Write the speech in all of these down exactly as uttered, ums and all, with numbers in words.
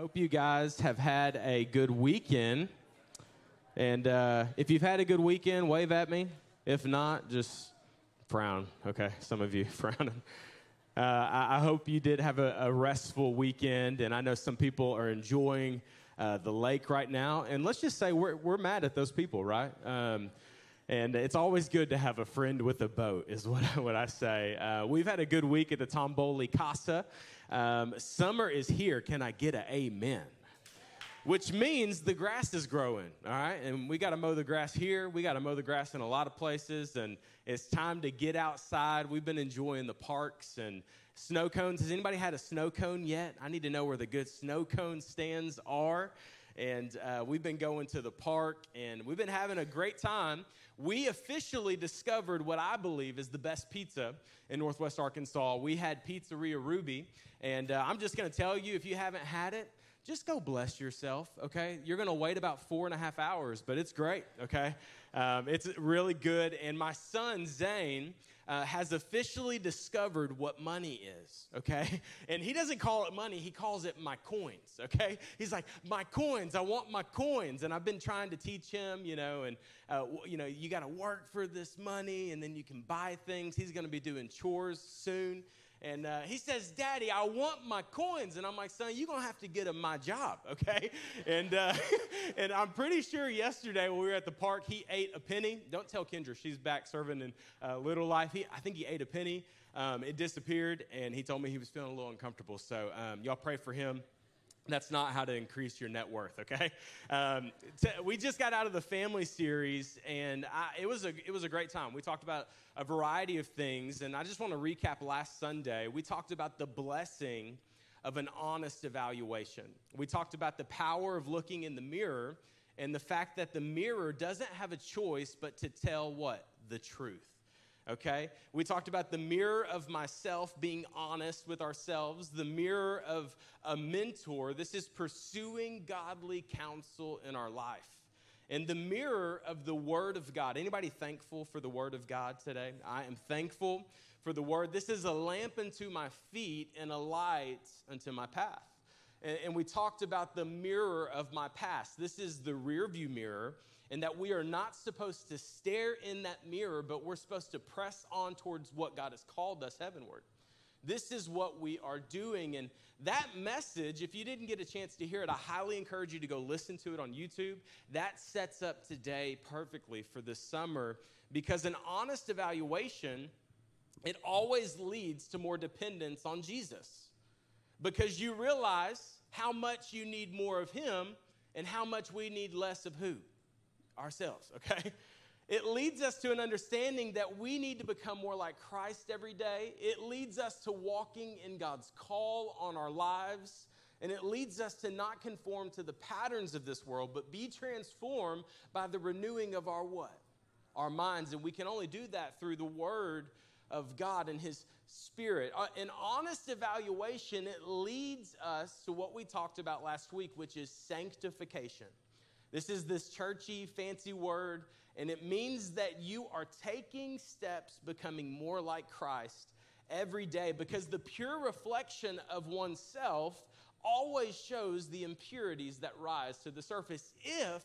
hope you guys have had a good weekend. And uh, if you've had a good weekend, wave at me. If not, just frown. Okay, some of you frowning. Uh, I, I hope you did have a, a restful weekend. And I know some people are enjoying uh, the lake right now. And let's just say we're we're mad at those people, right? Um, and it's always good to have a friend with a boat is what, what I say. Uh, we've had a good week at the Tomboli Casa. Um, summer is here. Can I get an amen? Which means the grass is growing, all right? And we got to mow the grass here. We got to mow the grass in a lot of places, and it's time to get outside. We've been enjoying the parks and snow cones. Has anybody had a snow cone yet? I need to know where the good snow cone stands are. And uh, we've been going to the park, and we've been having a great time. We officially discovered what I believe is the best pizza in Northwest Arkansas. We had Pizzeria Ruby, and uh, I'm just going to tell you, if you haven't had it, just go bless yourself, okay? You're going to wait about four and a half hours, but it's great, okay? Um, it's really good, and my son, Zane, uh, has officially discovered what money is, okay? And he doesn't call it money. He calls it my coins, okay? He's like, my coins. I want my coins. And I've been trying to teach him, you know, and, uh, you know, you got to work for this money, and then you can buy things. He's going to be doing chores soon. And uh, he says, Daddy, I want my coins. And I'm like, son, you're going to have to get him my job, okay? And uh, and I'm pretty sure yesterday when we were at the park, he ate a penny. Don't tell Kendra. She's back serving in uh, Little Life. He, I think he ate a penny. Um, it disappeared, and he told me he was feeling a little uncomfortable. So um, y'all pray for him. That's not how to increase your net worth, okay? Um, t- we just got out of the family series, and I, it was a it was a great time. We talked about a variety of things, and I just want to recap last Sunday. We talked about the blessing of an honest evaluation. We talked about the power of looking in the mirror and the fact that the mirror doesn't have a choice but to tell what? The truth. Okay, we talked about the mirror of myself being honest with ourselves, the mirror of a mentor. This is pursuing godly counsel in our life. And the mirror of the Word of God. Anybody thankful for the Word of God today? I am thankful for the Word. This is a lamp unto my feet and a light unto my path. And, and we talked about the mirror of my past. This is the rearview mirror. And that we are not supposed to stare in that mirror, but we're supposed to press on towards what God has called us heavenward. This is what we are doing. And that message, if you didn't get a chance to hear it, I highly encourage you to go listen to it on YouTube. That sets up today perfectly for this summer, because an honest evaluation, it always leads to more dependence on Jesus, because you realize how much you need more of him and how much we need less of who? Ourselves, okay? It leads us to an understanding that we need to become more like Christ every day. It leads us to walking in God's call on our lives, and it leads us to not conform to the patterns of this world, but be transformed by the renewing of our what? Our minds. And we can only do that through the Word of God and His Spirit. An honest evaluation, it leads us to what we talked about last week, which is sanctification. This is this churchy, fancy word, and it means that you are taking steps becoming more like Christ every day, because the pure reflection of oneself always shows the impurities that rise to the surface if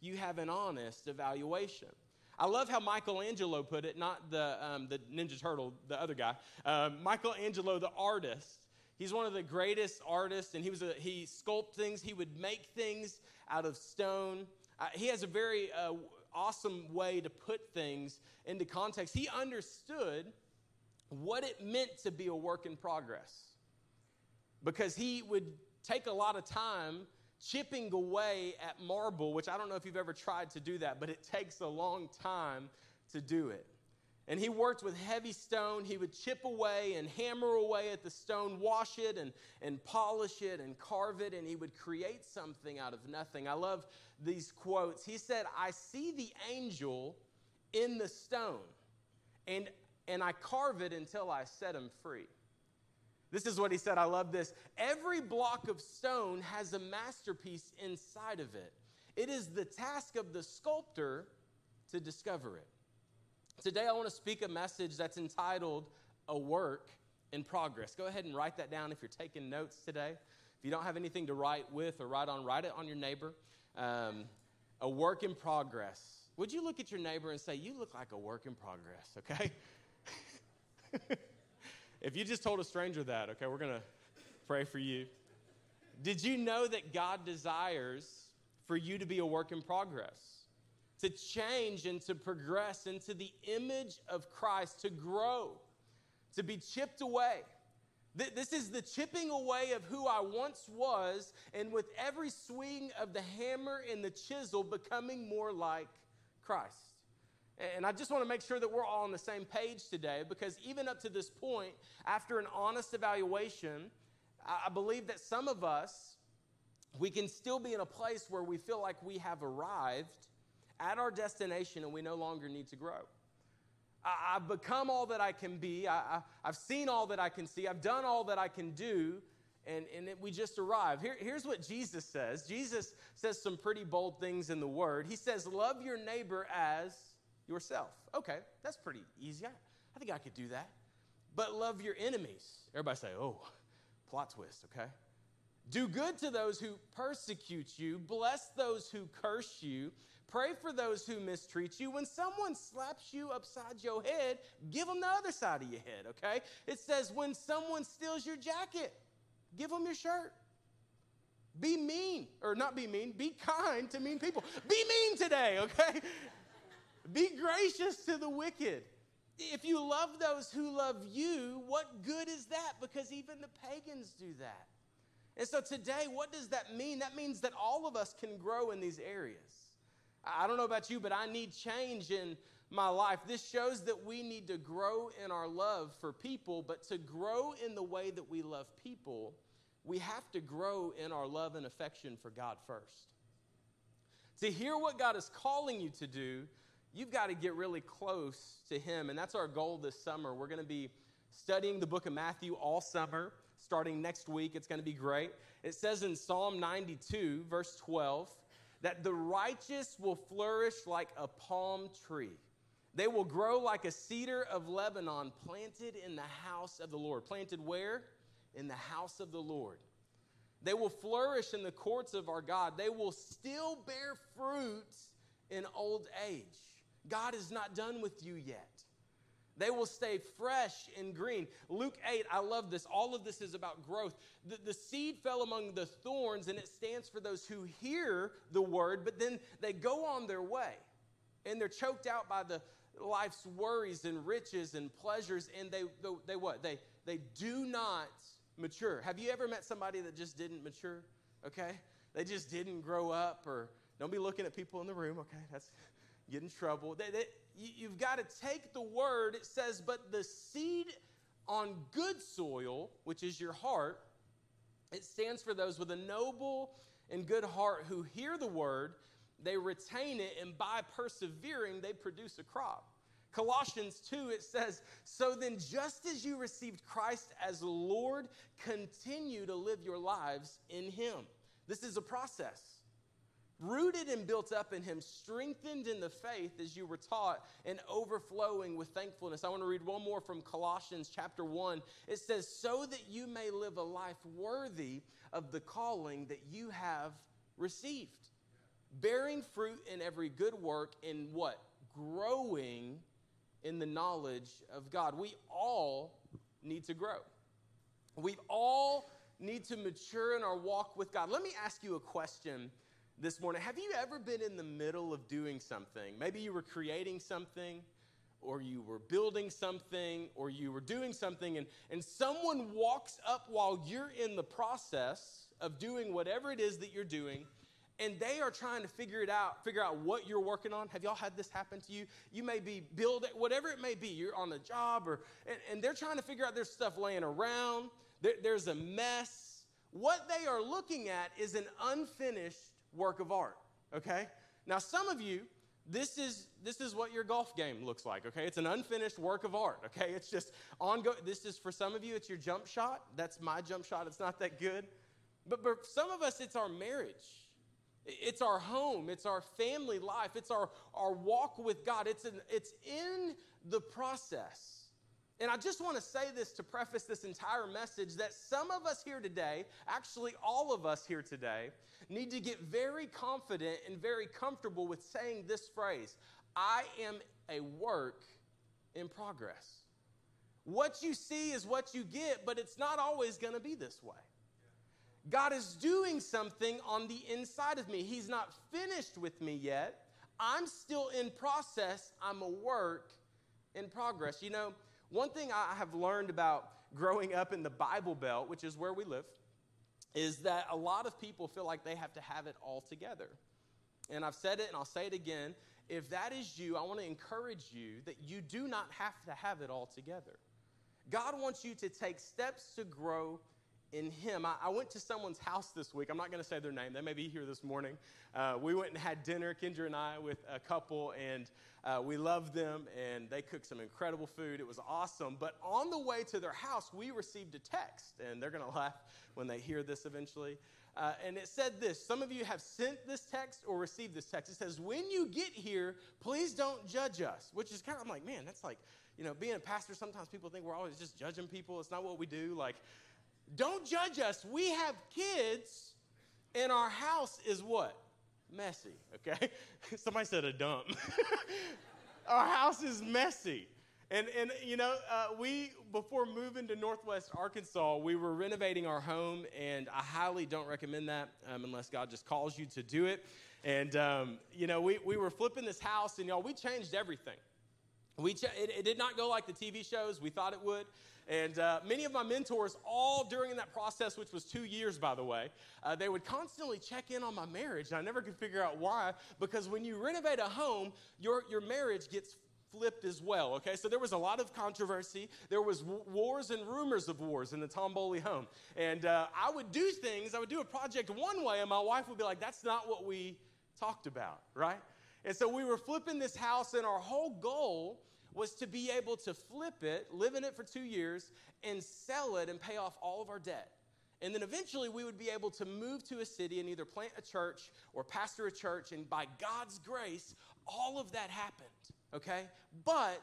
you have an honest evaluation. I love how Michelangelo put it, not the um, the Ninja Turtle, the other guy. Uh, Michelangelo, the artist, he's one of the greatest artists, and he was a, he sculpted things. He would make things out of stone. Uh, he has a very uh, awesome way to put things into context. He understood what it meant to be a work in progress, because he would take a lot of time chipping away at marble, which I don't know if you've ever tried to do that, but it takes a long time to do it. And he worked with heavy stone. He would chip away and hammer away at the stone, wash it and, and polish it and carve it, and he would create something out of nothing. I love these quotes. He said, I see the angel in the stone, and, and I carve it until I set him free. This is what he said. I love this. Every block of stone has a masterpiece inside of it. It is the task of the sculptor to discover it. Today, I want to speak a message that's entitled, A Work in Progress. Go ahead and write that down if you're taking notes today. If you don't have anything to write with or write on, write it on your neighbor. Um, a work in progress. Would you look at your neighbor and say, you look like a work in progress, okay? If you just told a stranger that, okay, we're going to pray for you. Did you know that God desires for you to be a work in progress, to change and to progress into the image of Christ, to grow, to be chipped away? This is the chipping away of who I once was, and with every swing of the hammer and the chisel, becoming more like Christ. And I just want to make sure that we're all on the same page today, because even up to this point, after an honest evaluation, I believe that some of us, we can still be in a place where we feel like we have arrived at our destination and we no longer need to grow. I, I've become all that I can be. I, I, I've seen all that I can see. I've done all that I can do. And, and it, we just arrived. Here, here's what Jesus says. Jesus says some pretty bold things in the Word. He says, love your neighbor as yourself. Okay, that's pretty easy. I, I think I could do that. But love your enemies. Everybody say, oh, plot twist, okay? Do good to those who persecute you. Bless those who curse you. Pray for those who mistreat you. When someone slaps you upside your head, give them the other side of your head, okay? It says, when someone steals your jacket, give them your shirt. Be mean, or not be mean, be kind to mean people. Be mean today, okay? Be gracious to the wicked. If you love those who love you, what good is that? Because even the pagans do that. And so today, what does that mean? That means that all of us can grow in these areas. I don't know about you, but I need change in my life. This shows that we need to grow in our love for people, but to grow in the way that we love people, we have to grow in our love and affection for God first. To hear what God is calling you to do, you've got to get really close to Him, and that's our goal this summer. We're going to be studying the book of Matthew all summer, starting next week. It's going to be great. It says in Psalm ninety-two, verse twelve, that the righteous will flourish like a palm tree. They will grow like a cedar of Lebanon, planted in the house of the Lord. Planted where? In the house of the Lord. They will flourish in the courts of our God. They will still bear fruit in old age. God is not done with you yet. They will stay fresh and green. Luke eight, I love this. All of this is about growth. The, the seed fell among the thorns, and it stands for those who hear the word, but then they go on their way, and they're choked out by the life's worries and riches and pleasures, and they they, they what? They, they do not mature. Have you ever met somebody that just didn't mature, okay? They just didn't grow up, or don't be looking at people in the room, okay? That's... Get in trouble. They, they, you've got to take the word. It says, but the seed on good soil, which is your heart, it stands for those with a noble and good heart who hear the word, they retain it, and by persevering, they produce a crop. Colossians two, it says, so then just as you received Christ as Lord, continue to live your lives in Him. This is a process. Rooted and built up in Him, strengthened in the faith as you were taught, and overflowing with thankfulness. I want to read one more from Colossians chapter one. It says, so that you may live a life worthy of the calling that you have received, bearing fruit in every good work, and what? Growing in the knowledge of God. We all need to grow. We all need to mature in our walk with God. Let me ask you a question this morning. Have you ever been in the middle of doing something? Maybe you were creating something, or you were building something, or you were doing something, and, and someone walks up while you're in the process of doing whatever it is that you're doing, and they are trying to figure it out, figure out what you're working on. Have y'all had this happen to you? You may be building, whatever it may be, you're on a job, or and, and they're trying to figure out their stuff laying around. There, there's a mess. What they are looking at is an unfinished work of art, okay? Now, some of you, this is this is what your golf game looks like, okay? It's an unfinished work of art, okay? It's just ongoing. This is, for some of you, it's your jump shot. That's my jump shot. It's not that good. But, but for some of us, it's our marriage. It's our home. It's our family life. It's our, our walk with God. It's, an, it's in the process. And I just want to say this to preface this entire message, that some of us here today, actually all of us here today, need to get very confident and very comfortable with saying this phrase: I am a work in progress. What you see is what you get, but it's not always going to be this way. God is doing something on the inside of me. He's not finished with me yet. I'm still in process. I'm a work in progress. You know, one thing I have learned about growing up in the Bible Belt, which is where we live, is that a lot of people feel like they have to have it all together. And I've said it and I'll say it again. If that is you, I want to encourage you that you do not have to have it all together. God wants you to take steps to grow in him. I, I went to someone's house this week. I'm not going to say their name. They may be here this morning. Uh, we went and had dinner, Kendra and I, with a couple, and uh, we loved them, and they cooked some incredible food. It was awesome. But on the way to their house, we received a text, and they're going to laugh when they hear this eventually. Uh, and it said this. Some of you have sent this text or received this text. It says, when you get here, please don't judge us, which is kind of, I'm like, man, that's like, you know, being a pastor, sometimes people think we're always just judging people. It's not what we do. Like, don't judge us. We have kids, and our house is what? Messy, okay? Somebody said a dump. Our house is messy. And, and you know, uh, we, before moving to Northwest Arkansas, we were renovating our home, and I highly don't recommend that um, unless God just calls you to do it. And, um, you know, we, we were flipping this house, and, y'all, we changed everything. We ch- it, it did not go like the T V shows we thought it would. And uh, many of my mentors, all during that process, which was two years, by the way, uh, they would constantly check in on my marriage. And I never could figure out why, because when you renovate a home, your, your marriage gets flipped as well, okay? So there was a lot of controversy. There was w- wars and rumors of wars in the Tomboli home. And uh, I would do things, I would do a project one way, and my wife would be like, that's not what we talked about, right? And so we were flipping this house, and our whole goal was to be able to flip it, live in it for two years, and sell it and pay off all of our debt. And then eventually we would be able to move to a city and either plant a church or pastor a church. And by God's grace, all of that happened, okay? But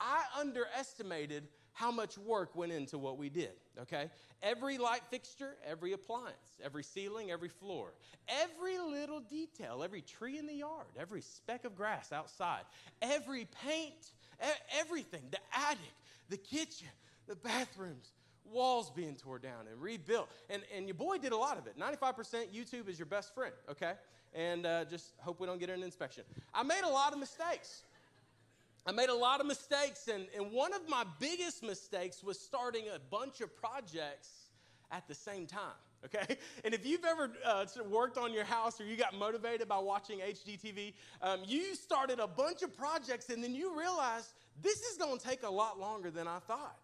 I underestimated how much work went into what we did, okay? Every light fixture, every appliance, every ceiling, every floor, every little detail, every tree in the yard, every speck of grass outside, every paint, everything, the attic, the kitchen, the bathrooms, walls being torn down and rebuilt. And, and your boy did a lot of it. ninety-five percent YouTube is your best friend, okay? And uh, just hope we don't get an inspection. I made a lot of mistakes. I made a lot of mistakes, and, and one of my biggest mistakes was starting a bunch of projects at the same time, okay? And if you've ever uh, worked on your house or you got motivated by watching H G T V, um, you started a bunch of projects, and then you realized this is going to take a lot longer than I thought.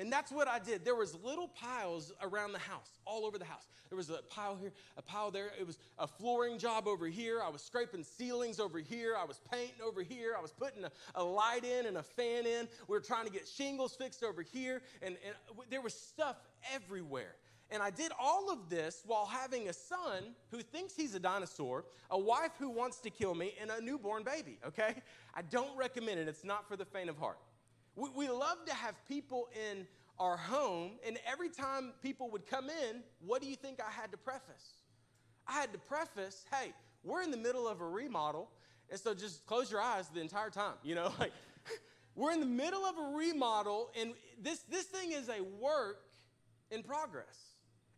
And that's what I did. There was little piles around the house, all over the house. There was a pile here, a pile there. It was a flooring job over here. I was scraping ceilings over here. I was painting over here. I was putting a, a light in and a fan in. We were trying to get shingles fixed over here. And, and there was stuff everywhere. And I did all of this while having a son who thinks he's a dinosaur, a wife who wants to kill me, and a newborn baby, okay? I don't recommend it. It's not for the faint of heart. We love to have people in our home, and every time people would come in, what do you think I had to preface? I had to preface, hey, we're in the middle of a remodel, and so just close your eyes the entire time, you know? Like, we're in the middle of a remodel, and this, this thing is a work in progress.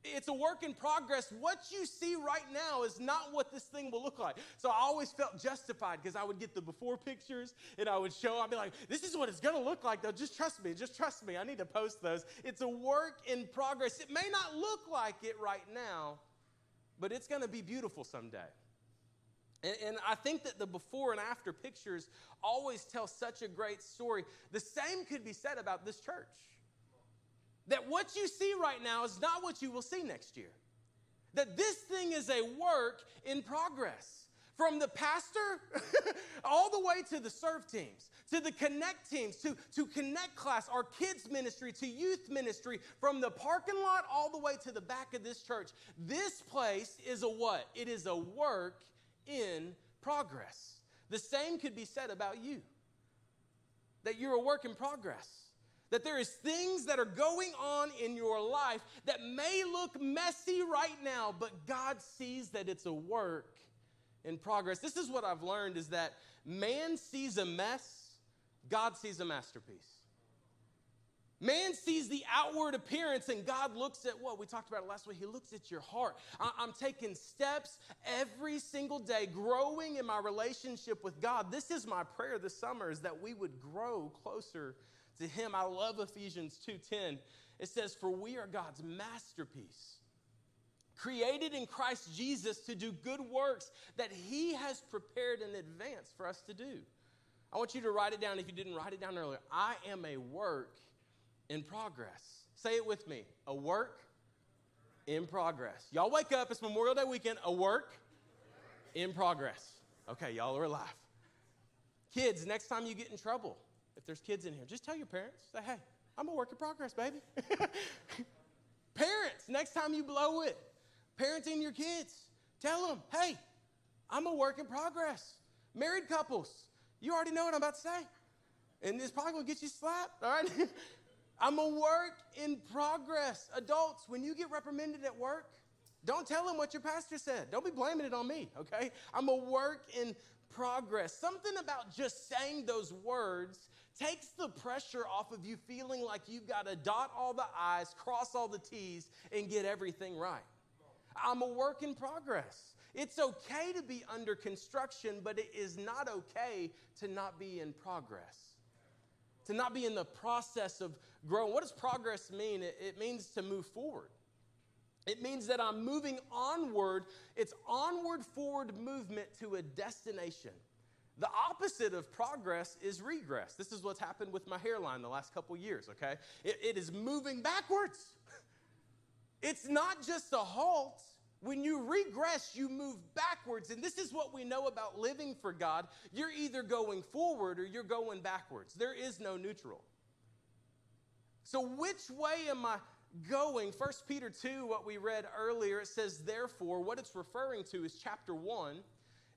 It's a work in progress. What you see right now is not what this thing will look like. So I always felt justified because I would get the before pictures and I would show, I'd be like, this is what it's going to look like though. Just trust me. Just trust me. I need to post those. It's a work in progress. It may not look like it right now, but it's going to be beautiful someday. And, and I think that the before and after pictures always tell such a great story. The same could be said about this church. That what you see right now is not what you will see next year. That this thing is a work in progress. From the pastor all the way to the serve teams, to the connect teams, to, to connect class, our kids ministry, to youth ministry, from the parking lot all the way to the back of this church. This place is a what? It is a work in progress. The same could be said about you. That you're a work in progress. that there is things that are going on in your life that may look messy right now, but God sees that it's a work in progress. This is what I've learned, is that man sees a mess, God sees a masterpiece. Man sees the outward appearance, and God looks at what? We talked about it last week. He looks at your heart. I- I'm taking steps every single day, growing in my relationship with God. This is my prayer this summer, is that we would grow closer to Him. I love Ephesians two ten. It says, "For we are God's masterpiece, created in Christ Jesus to do good works that He has prepared in advance for us to do." I want you to write it down if you didn't write it down earlier. I am a work in progress. Say it with me. A work in progress. Y'all wake up. It's Memorial Day weekend. A work in progress. Okay, y'all are alive. Kids, next time you get in trouble, if there's kids in here, just tell your parents. Say, "Hey, I'm a work in progress, baby." Parents, next time you blow it, parenting your kids, tell them, "Hey, I'm a work in progress." Married couples, you already know what I'm about to say. And it's probably going to get you slapped, all right? I'm a work in progress. Adults, when you get reprimanded at work, don't tell them what your pastor said. Don't be blaming it on me, okay? I'm a work in progress. Something about just saying those words takes the pressure off of you feeling like you've got to dot all the I's, cross all the T's, and get everything right. I'm a work in progress. It's okay to be under construction, but it is not okay to not be in progress. To not be in the process of growing. What does progress mean? It, it means to move forward. It means that I'm moving onward. It's onward, forward movement to a destination. The opposite of progress is regress. This is what's happened with my hairline the last couple years, okay? It, it is moving backwards. It's not just a halt. When you regress, you move backwards. And this is what we know about living for God. You're either going forward or you're going backwards. There is no neutral. So which way am I going? First Peter two, what we read earlier, it says, therefore, what it's referring to is chapter one.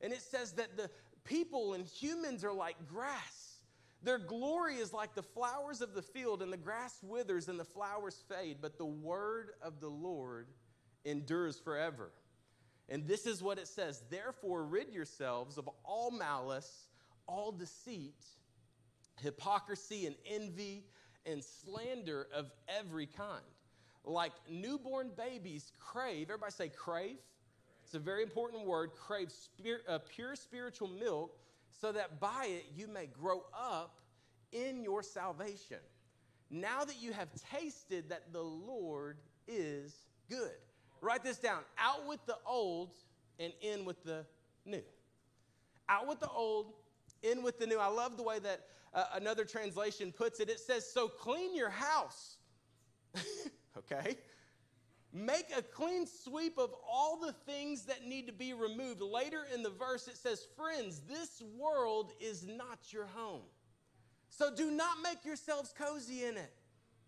And it says that the people and humans are like grass. Their glory is like the flowers of the field, and the grass withers and the flowers fade. But the word of the Lord endures forever. And this is what it says: therefore rid yourselves of all malice, all deceit, hypocrisy, and envy, and slander of every kind. Like newborn babies, crave, everybody say crave. It's a very important word, crave spir- uh, pure spiritual milk, so that by it you may grow up in your salvation. Now that you have tasted that the Lord is good. Write this down. Out with the old and in with the new. Out with the old, in with the new. I love the way that uh, another translation puts it. It says, so clean your house, okay? Make a clean sweep of all the things that need to be removed. Later in the verse, it says, friends, this world is not your home. So do not make yourselves cozy in it.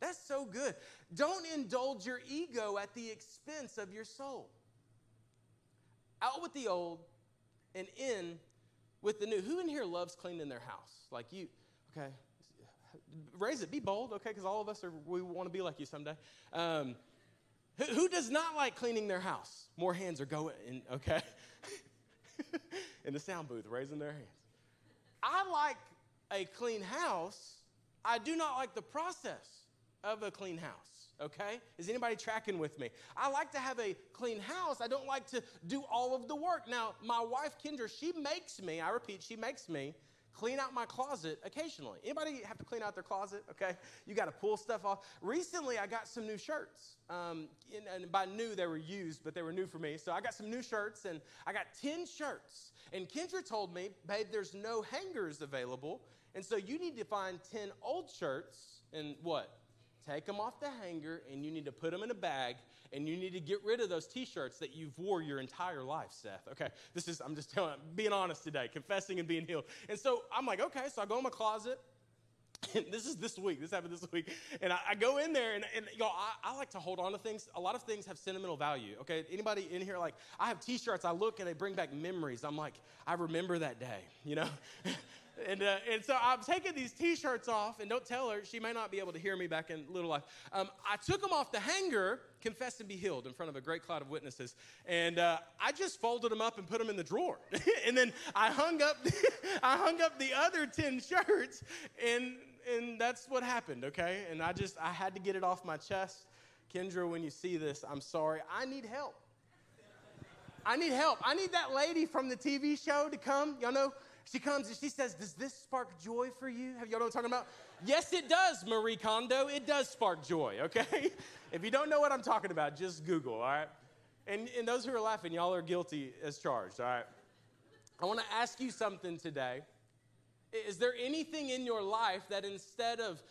That's so good. Don't indulge your ego at the expense of your soul. Out with the old and in with the new. Who in here loves cleaning their house? Like you, okay, raise it, be bold, okay, because all of us, are we want to be like you someday. Um, who, who does not like cleaning their house? More hands are going, in, okay, in the sound booth, raising their hands. I like a clean house. I do not like the process of a clean house, okay? Is anybody tracking with me? I like to have a clean house. I don't like to do all of the work. Now, my wife, Kendra, she makes me, I repeat, she makes me clean out my closet occasionally. Anybody have to clean out their closet, okay? You got to pull stuff off. Recently, I got some new shirts. Um, and, and by new, they were used, but they were new for me. So I got some new shirts, and I got ten shirts. And Kendra told me, babe, there's no hangers available. And so you need to find ten old shirts and what? Take them off the hanger, and you need to put them in a bag, and you need to get rid of those T-shirts that you've wore your entire life, Seth. Okay, this is, I'm just telling, I'm being honest today, confessing and being healed. And so I'm like, okay, so I go in my closet. And this is this week. This happened this week. And I, I go in there, and, and y'all, I, I like to hold on to things. A lot of things have sentimental value, okay? Anybody in here, like, I have T-shirts. I look, and they bring back memories. I'm like, I remember that day, you know? And uh, and so I'm taking these T-shirts off, and don't tell her, she may not be able to hear me back in Little Life. Um, I took them off the hanger, confess and be healed, in front of a great cloud of witnesses. And uh, I just folded them up and put them in the drawer. And then I hung up I hung up the other ten shirts, and and that's what happened, okay? And I just, I had to get it off my chest. Kendra, when you see this, I'm sorry. I need help. I need help. I need that lady from the T V show to come. Y'all know, she comes and she says, does this spark joy for you? Have y'all know what I'm talking about? Yes, it does, Marie Kondo. It does spark joy, okay? If you don't know what I'm talking about, just Google, all right? And, and those who are laughing, y'all are guilty as charged, all right? I want to ask you something today. Is there anything in your life that instead of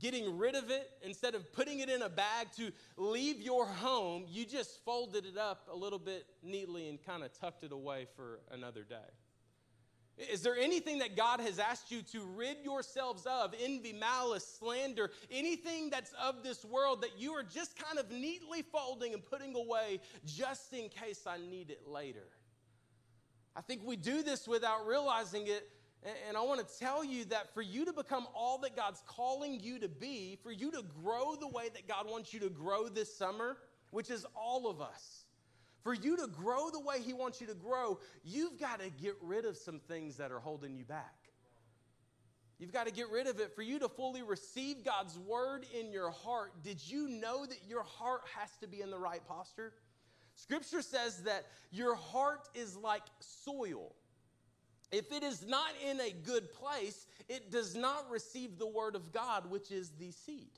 getting rid of it, instead of putting it in a bag to leave your home, you just folded it up a little bit neatly and kind of tucked it away for another day? Is there anything that God has asked you to rid yourselves of, envy, malice, slander, anything that's of this world that you are just kind of neatly folding and putting away just in case I need it later? I think we do this without realizing it. And I want to tell you that for you to become all that God's calling you to be, for you to grow the way that God wants you to grow this summer, which is all of us, for you to grow the way He wants you to grow, you've got to get rid of some things that are holding you back. You've got to get rid of it. For you to fully receive God's word in your heart, did you know that your heart has to be in the right posture? Scripture says that your heart is like soil. If it is not in a good place, it does not receive the word of God, which is the seed.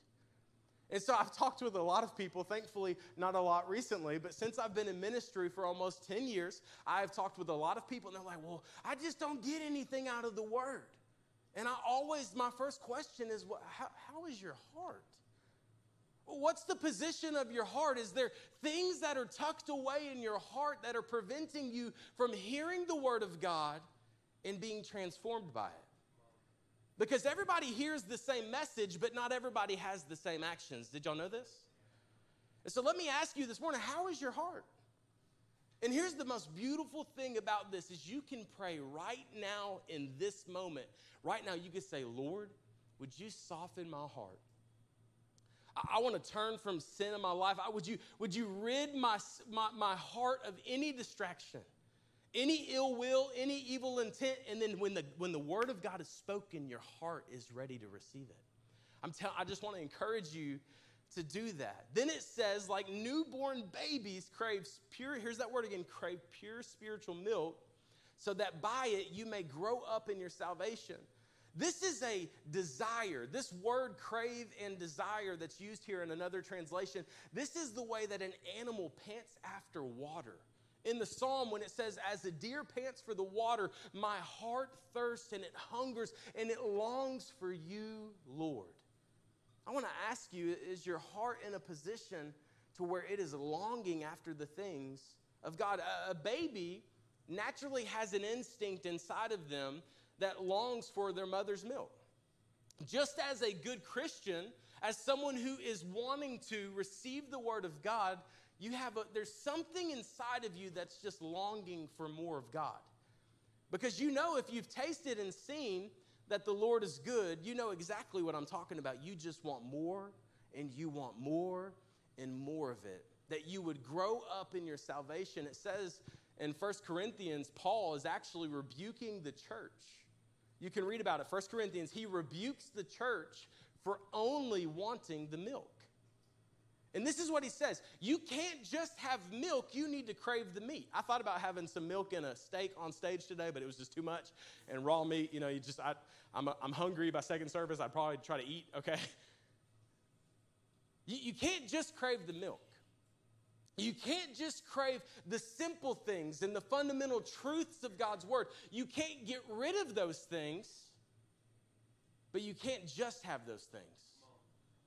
And so I've talked with a lot of people, thankfully not a lot recently, but since I've been in ministry for almost ten years, I've talked with a lot of people, and they're like, well, I just don't get anything out of the word. And I always, my first question is, well, how, how is your heart? What's the position of your heart? Is there things that are tucked away in your heart that are preventing you from hearing the word of God and being transformed by it? Because everybody hears the same message, but not everybody has the same actions. Did y'all know this? And so let me ask you this morning, how is your heart? And here's the most beautiful thing about this is you can pray right now in this moment. Right now you can say, Lord, would you soften my heart? I want to turn from sin in my life. I, would you, would you rid my, my, my heart of any distraction? Any ill will, any evil intent, and then when the when the word of God is spoken, your heart is ready to receive it. I'm tell, I just want to encourage you to do that. Then it says, like newborn babies crave pure, here's that word again, crave pure spiritual milk, so that by it you may grow up in your salvation. This is a desire. This word crave and desire that's used here in another translation, this is the way that an animal pants after water. In the psalm, when it says, as a deer pants for the water, my heart thirsts and it hungers and it longs for you, Lord. I want to ask you, is your heart in a position to where it is longing after the things of God? A, a baby naturally has an instinct inside of them that longs for their mother's milk. Just as a good Christian, as someone who is wanting to receive the word of God, You have a, there's something inside of you that's just longing for more of God. Because you know if you've tasted and seen that the Lord is good, you know exactly what I'm talking about. You just want more, and you want more, and more of it. That you would grow up in your salvation. It says in First Corinthians, Paul is actually rebuking the church. You can read about it. First Corinthians, he rebukes the church for only wanting the milk. And this is what he says. You can't just have milk. You need to crave the meat. I thought about having some milk and a steak on stage today, but it was just too much. And raw meat, you know, you just, I, I'm, I'm hungry by second service. I'd probably try to eat, okay? You, you can't just crave the milk. You can't just crave the simple things and the fundamental truths of God's word. You can't get rid of those things, but you can't just have those things.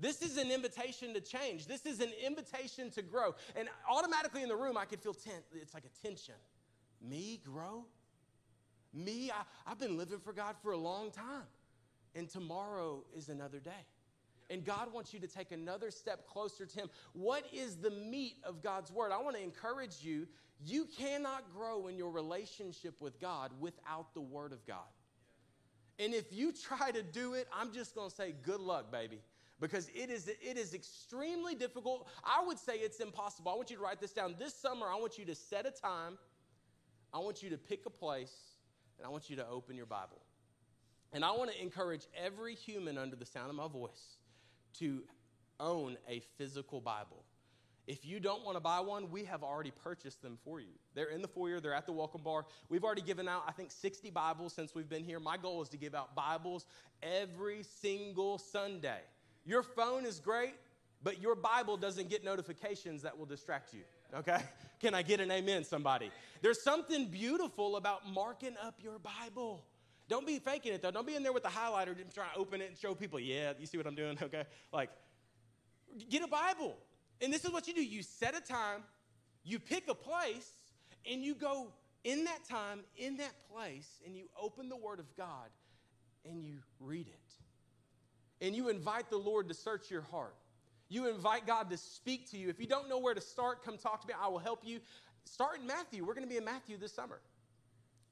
This is an invitation to change. This is an invitation to grow. And automatically in the room, I could feel ten- it's like a tension. Me, grow? Me, I, I've been living for God for a long time. And tomorrow is another day. And God wants you to take another step closer to Him. What is the meat of God's word? I want to encourage you, you cannot grow in your relationship with God without the word of God. And if you try to do it, I'm just going to say good luck, baby, because it is it is extremely difficult. I would say it's impossible. I want you to write this down. This summer, I want you to set a time. I want you to pick a place, and I want you to open your Bible. And I want to encourage every human under the sound of my voice to own a physical Bible. If you don't want to buy one, we have already purchased them for you. They're in the foyer. They're at the welcome bar. We've already given out, I think, sixty Bibles since we've been here. My goal is to give out Bibles every single Sunday. Your phone is great, but your Bible doesn't get notifications that will distract you, okay? Can I get an amen, somebody? There's something beautiful about marking up your Bible. Don't be faking it, though. Don't be in there with the highlighter and try to open it and show people, yeah, you see what I'm doing, okay? Like, get a Bible. And this is what you do. You set a time, you pick a place, and you go in that time, in that place, and you open the Word of God, and you read it. And you invite the Lord to search your heart. You invite God to speak to you. If you don't know where to start, come talk to me. I will help you. Start in Matthew. We're going to be in Matthew this summer.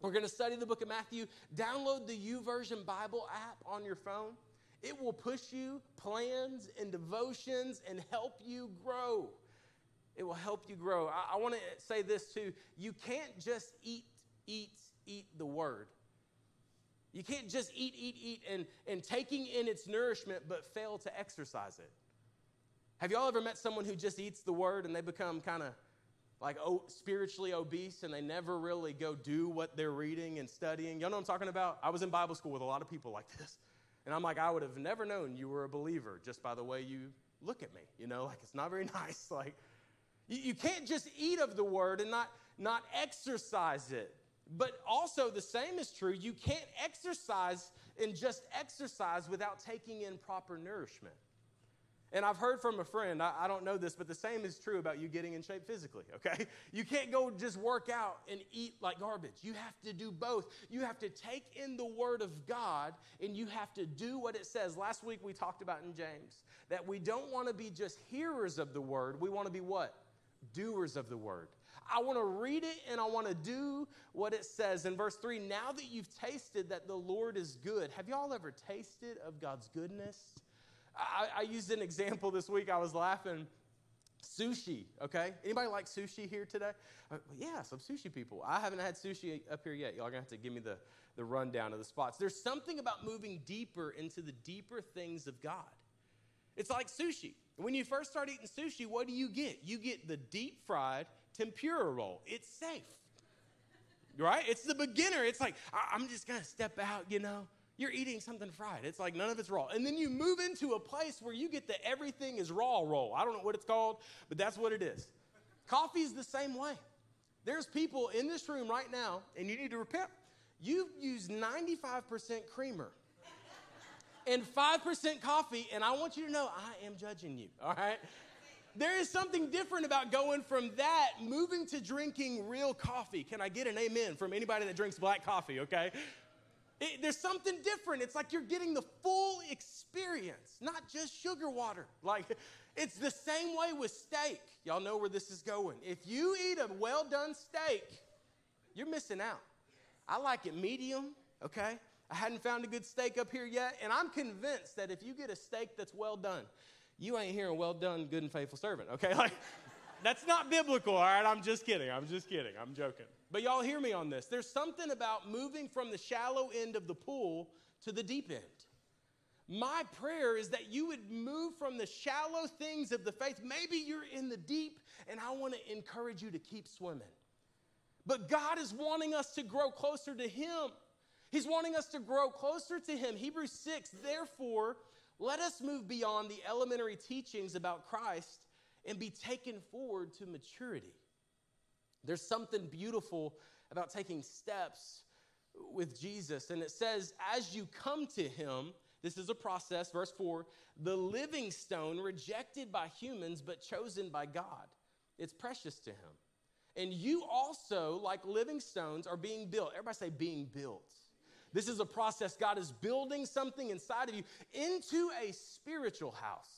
We're going to study the book of Matthew. Download the YouVersion Bible app on your phone. It will push you plans and devotions and help you grow. It will help you grow. I, I want to say this too. You can't just eat, eat, eat the word. You can't just eat, eat, eat and, and taking in its nourishment but fail to exercise it. Have y'all ever met someone who just eats the word and they become kind of like oh, spiritually obese and they never really go do what they're reading and studying? Y'all know what I'm talking about? I was in Bible school with a lot of people like this. And I'm like, I would have never known you were a believer just by the way you look at me. You know, like it's not very nice. Like you, you can't just eat of the word and not, not exercise it. But also the same is true. You can't exercise and just exercise without taking in proper nourishment. And I've heard from a friend, I, I don't know this, but the same is true about you getting in shape physically, okay? You can't go just work out and eat like garbage. You have to do both. You have to take in the Word of God, and you have to do what it says. Last week we talked about in James that we don't want to be just hearers of the Word. We want to be what? Doers of the Word. I want to read it, and I want to do what it says. In verse three, now that you've tasted that the Lord is good. Have y'all ever tasted of God's goodness? I, I used an example this week. I was laughing. Sushi, okay? Anybody like sushi here today? Uh, yeah, some sushi people. I haven't had sushi up here yet. Y'all are going to have to give me the, the rundown of the spots. There's something about moving deeper into the deeper things of God. It's like sushi. When you first start eating sushi, what do you get? You get the deep-fried tempura roll. It's safe, right? It's the beginner. It's like, I, I'm just going to step out, you know? You're eating something fried. It's like none of it's raw. And then you move into a place where you get the everything is raw roll. I don't know what it's called, but that's what it is. Coffee's the same way. There's people in this room right now, and you need to repent. You've used ninety-five percent creamer and five percent coffee, and I want you to know I am judging you, all right? There is something different about going from that, moving to drinking real coffee. Can I get an amen from anybody that drinks black coffee, okay? It, there's something different. It's like you're getting the full experience, not just sugar water. Like, it's the same way with steak. Y'all know where this is going. If you eat a well-done steak, you're missing out. I like it medium, okay? I hadn't found a good steak up here yet, and I'm convinced that if you get a steak that's well done, you ain't hearing well done, good and faithful servant, okay? Like, that's not biblical, all right? I'm just kidding. I'm just kidding. I'm joking. But y'all hear me on this. There's something about moving from the shallow end of the pool to the deep end. My prayer is that you would move from the shallow things of the faith. Maybe you're in the deep, and I want to encourage you to keep swimming. But God is wanting us to grow closer to Him. He's wanting us to grow closer to Him. Hebrews six, therefore, let us move beyond the elementary teachings about Christ and be taken forward to maturity. There's something beautiful about taking steps with Jesus. And it says, as you come to Him, this is a process, verse four, the living stone rejected by humans but chosen by God. It's precious to Him. And you also, like living stones, are being built. Everybody say being built. This is a process. God is building something inside of you into a spiritual house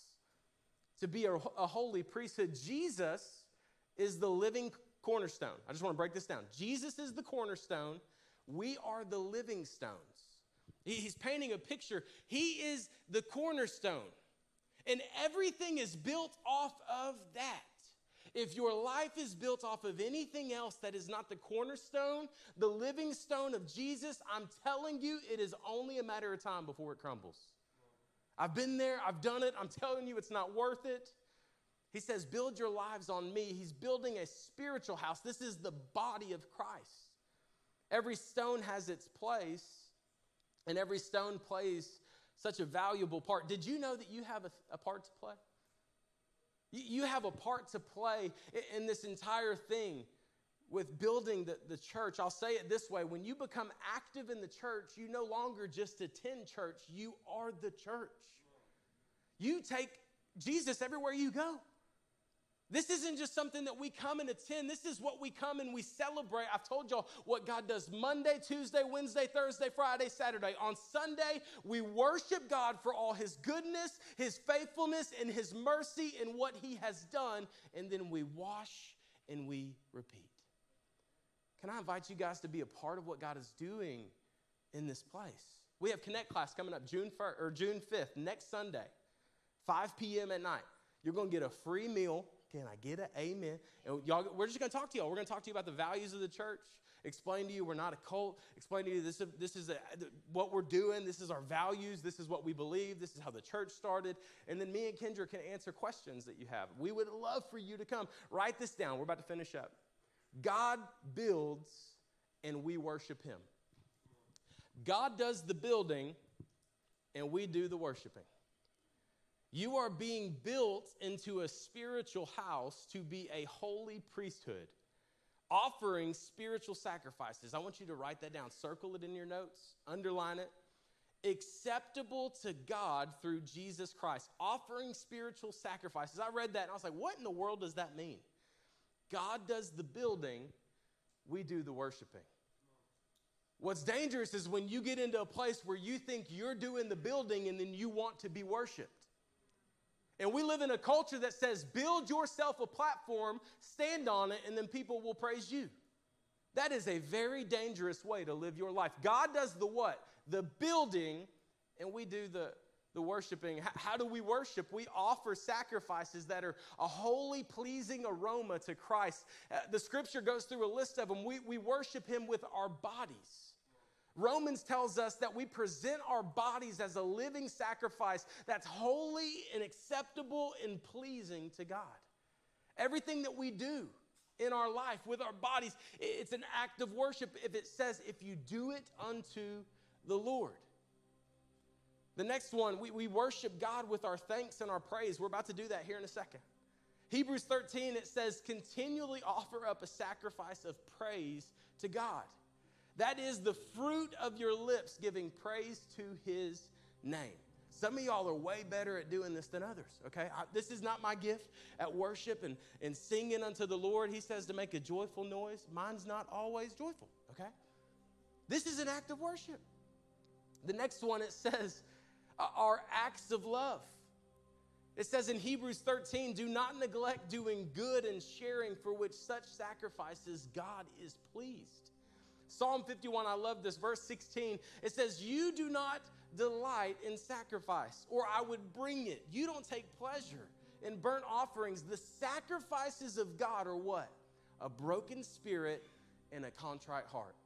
to be a, a holy priesthood. Jesus is the living cornerstone. I just want to break this down. Jesus is the cornerstone. We are the living stones. He's painting a picture. He is the cornerstone, and everything is built off of that. If your life is built off of anything else that is not the cornerstone, the living stone of Jesus, I'm telling you, it is only a matter of time before it crumbles. I've been there. I've done it. I'm telling you, it's not worth it. He says, build your lives on me. He's building a spiritual house. This is the body of Christ. Every stone has its place, and every stone plays such a valuable part. Did you know that you have a, a part to play? You have a part to play in this entire thing with building the, the church. I'll say it this way. When you become active in the church, you no longer just attend church. You are the church. You take Jesus everywhere you go. This isn't just something that we come and attend. This is what we come and we celebrate. I've told y'all what God does Monday, Tuesday, Wednesday, Thursday, Friday, Saturday. On Sunday, we worship God for all his goodness, his faithfulness, and his mercy and what he has done. And then we wash and we repeat. Can I invite you guys to be a part of what God is doing in this place? We have Connect class coming up June first or June fifth, next Sunday, five p.m. at night. You're going to get a free meal. Can I get an amen? And y'all, we're just going to talk to y'all. We're going to talk to you about the values of the church. Explain to you we're not a cult. Explain to you this, this is a, what we're doing. This is our values. This is what we believe. This is how the church started. And then me and Kendra can answer questions that you have. We would love for you to come. Write this down. We're about to finish up. God builds and we worship him. God does the building and we do the worshiping. You are being built into a spiritual house to be a holy priesthood, offering spiritual sacrifices. I want you to write that down. Circle it in your notes. Underline it. Acceptable to God through Jesus Christ. Offering spiritual sacrifices. I read that and I was like, what in the world does that mean? God does the building. We do the worshiping. What's dangerous is when you get into a place where you think you're doing the building and then you want to be worshiped. And we live in a culture that says, build yourself a platform, stand on it, and then people will praise you. That is a very dangerous way to live your life. God does the what? The building, and we do the, the worshiping. How do we worship? We offer sacrifices that are a holy, pleasing aroma to Christ. The scripture goes through a list of them. We, we worship him with our bodies. Romans tells us that we present our bodies as a living sacrifice that's holy and acceptable and pleasing to God. Everything that we do in our life with our bodies, it's an act of worship if it says, if you do it unto the Lord. The next one, we, we worship God with our thanks and our praise. We're about to do that here in a second. Hebrews thirteen, it says, continually offer up a sacrifice of praise to God. That is the fruit of your lips, giving praise to his name. Some of y'all are way better at doing this than others, okay? I, this is not my gift at worship and, and singing unto the Lord. He says to make a joyful noise. Mine's not always joyful, okay? This is an act of worship. The next one, it says, uh, are acts of love. It says in Hebrews thirteen, do not neglect doing good and sharing, for which such sacrifices God is pleased. Psalm fifty-one, I love this, verse sixteen. It says, you do not delight in sacrifice, or I would bring it. You don't take pleasure in burnt offerings. The sacrifices of God are what? A broken spirit and a contrite heart.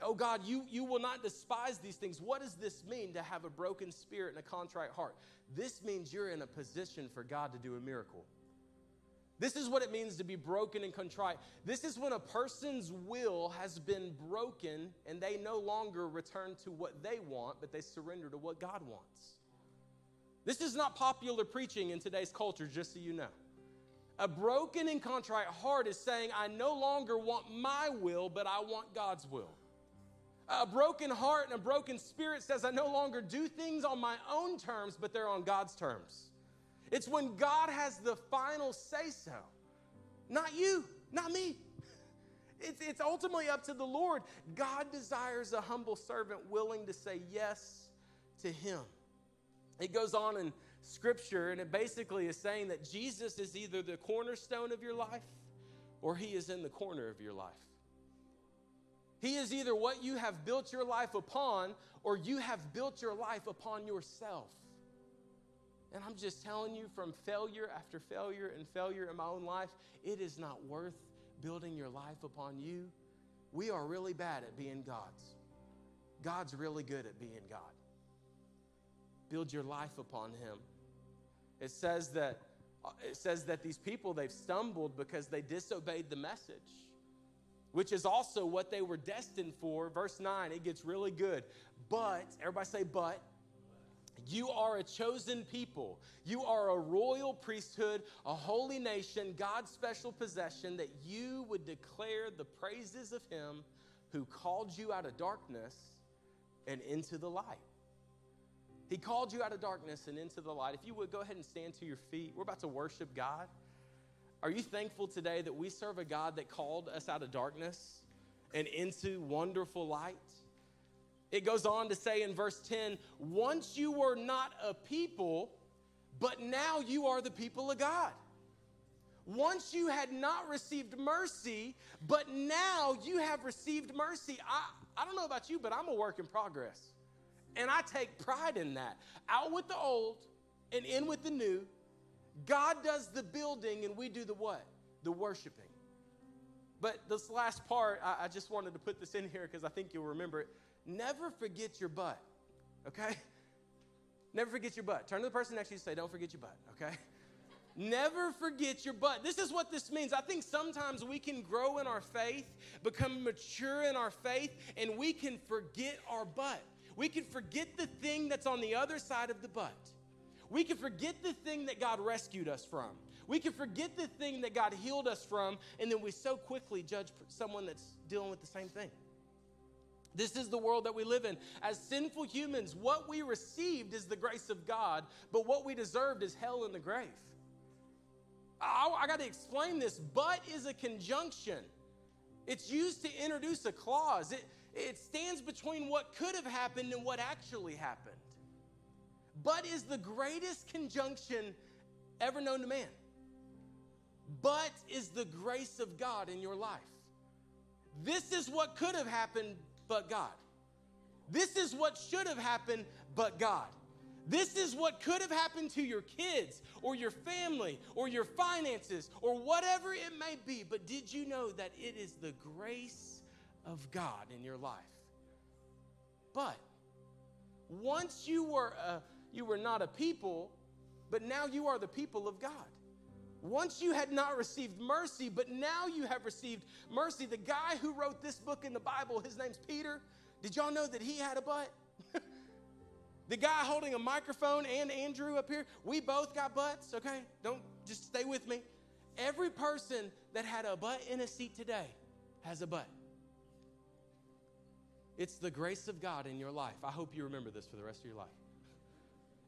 Oh God, you, you will not despise these things. What does this mean to have a broken spirit and a contrite heart? This means you're in a position for God to do a miracle. This is what it means to be broken and contrite. This is when a person's will has been broken and they no longer return to what they want, but they surrender to what God wants. This is not popular preaching in today's culture, just so you know. A broken and contrite heart is saying, I no longer want my will, but I want God's will. A broken heart and a broken spirit says, I no longer do things on my own terms, but they're on God's terms. It's when God has the final say-so. Not you, not me. It's, it's ultimately up to the Lord. God desires a humble servant willing to say yes to him. It goes on in Scripture, and it basically is saying that Jesus is either the cornerstone of your life or he is in the corner of your life. He is either what you have built your life upon or you have built your life upon yourself. And I'm just telling you, from failure after failure and failure in my own life, it is not worth building your life upon you. We are really bad at being God's. God's really good at being God. Build your life upon him. It says that, it says that these people, they've stumbled because they disobeyed the message, which is also what they were destined for. Verse nine, it gets really good. But, everybody say but. You are a chosen people. You are a royal priesthood, a holy nation, God's special possession, that you would declare the praises of him who called you out of darkness and into the light. He called you out of darkness and into the light. If you would, go ahead and stand to your feet. We're about to worship God. Are you thankful today that we serve a God that called us out of darkness and into wonderful light? It goes on to say in verse ten, once you were not a people, but now you are the people of God. Once you had not received mercy, but now you have received mercy. I, I don't know about you, but I'm a work in progress. And I take pride in that. Out with the old and in with the new. God does the building and we do the what? The worshiping. But this last part, I, I just wanted to put this in here because I think you'll remember it. Never forget your butt, okay? Never forget your butt. Turn to the person next to you and say, don't forget your butt, okay? Never forget your butt. This is what this means. I think sometimes we can grow in our faith, become mature in our faith, and we can forget our butt. We can forget the thing that's on the other side of the butt. We can forget the thing that God rescued us from. We can forget the thing that God healed us from, and then we so quickly judge someone that's dealing with the same thing. This is the world that we live in. As sinful humans, what we received is the grace of God, but what we deserved is hell and the grave. I, I got to explain this. But is a conjunction. It's used to introduce a clause. It, it stands between what could have happened and what actually happened. But is the greatest conjunction ever known to man. But is the grace of God in your life. This is what could have happened, but God. This is what should have happened, but God. This is what could have happened to your kids or your family or your finances or whatever it may be. But did you know that it is the grace of God in your life? But once you were a, you were not a people, but now you are the people of God. Once you had not received mercy, but now you have received mercy. The guy who wrote this book in the Bible, his name's Peter. Did y'all know that he had a butt? The guy holding a microphone and Andrew up here, we both got butts, okay? Don't, just stay with me. Every person that had a butt in a seat today has a butt. It's the grace of God in your life. I hope you remember this for the rest of your life.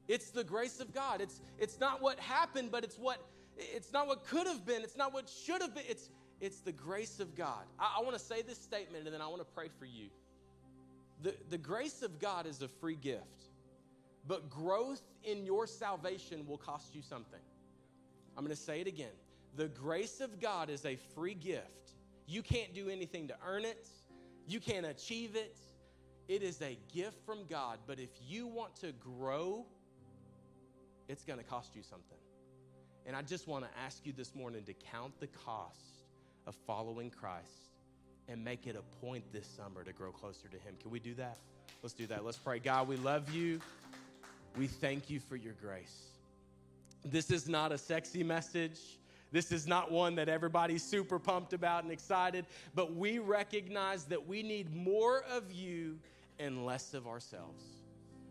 It's the grace of God. It's, it's not what happened, but it's what... It's not what could have been. It's not what should have been. It's, it's the grace of God. I, I want to say this statement, and then I want to pray for you. The, the grace of God is a free gift, but growth in your salvation will cost you something. I'm going to say it again. The grace of God is a free gift. You can't do anything to earn it. You can't achieve it. It is a gift from God, but if you want to grow, it's going to cost you something. And I just want to ask you this morning to count the cost of following Christ and make it a point this summer to grow closer to him. Can we do that? Let's do that. Let's pray. God, we love you. We thank you for your grace. This is not a sexy message. This is not one that everybody's super pumped about and excited, but we recognize that we need more of you and less of ourselves.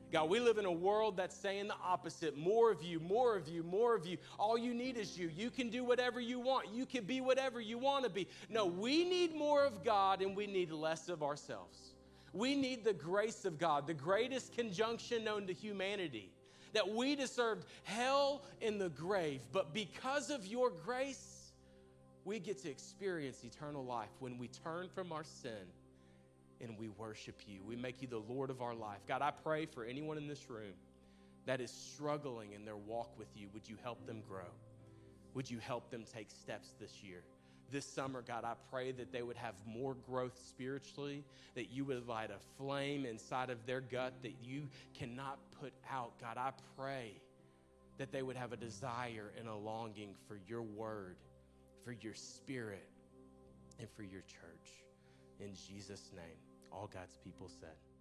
God, we live in a world that's saying the opposite. More of you, more of you, more of you. All you need is you. You can do whatever you want. You can be whatever you want to be. No, we need more of God and we need less of ourselves. We need the grace of God, the greatest conjunction known to humanity, that we deserved hell in the grave. But because of your grace, we get to experience eternal life when we turn from our sin and we worship you. We make you the Lord of our life. God, I pray for anyone in this room that is struggling in their walk with you. Would you help them grow? Would you help them take steps this year this summer, God, I pray that they would have more growth spiritually, that you would light a flame inside of their gut that you cannot put out. God, I pray that they would have a desire and a longing for your word, for your spirit, and for your church. In Jesus' name, all God's people said.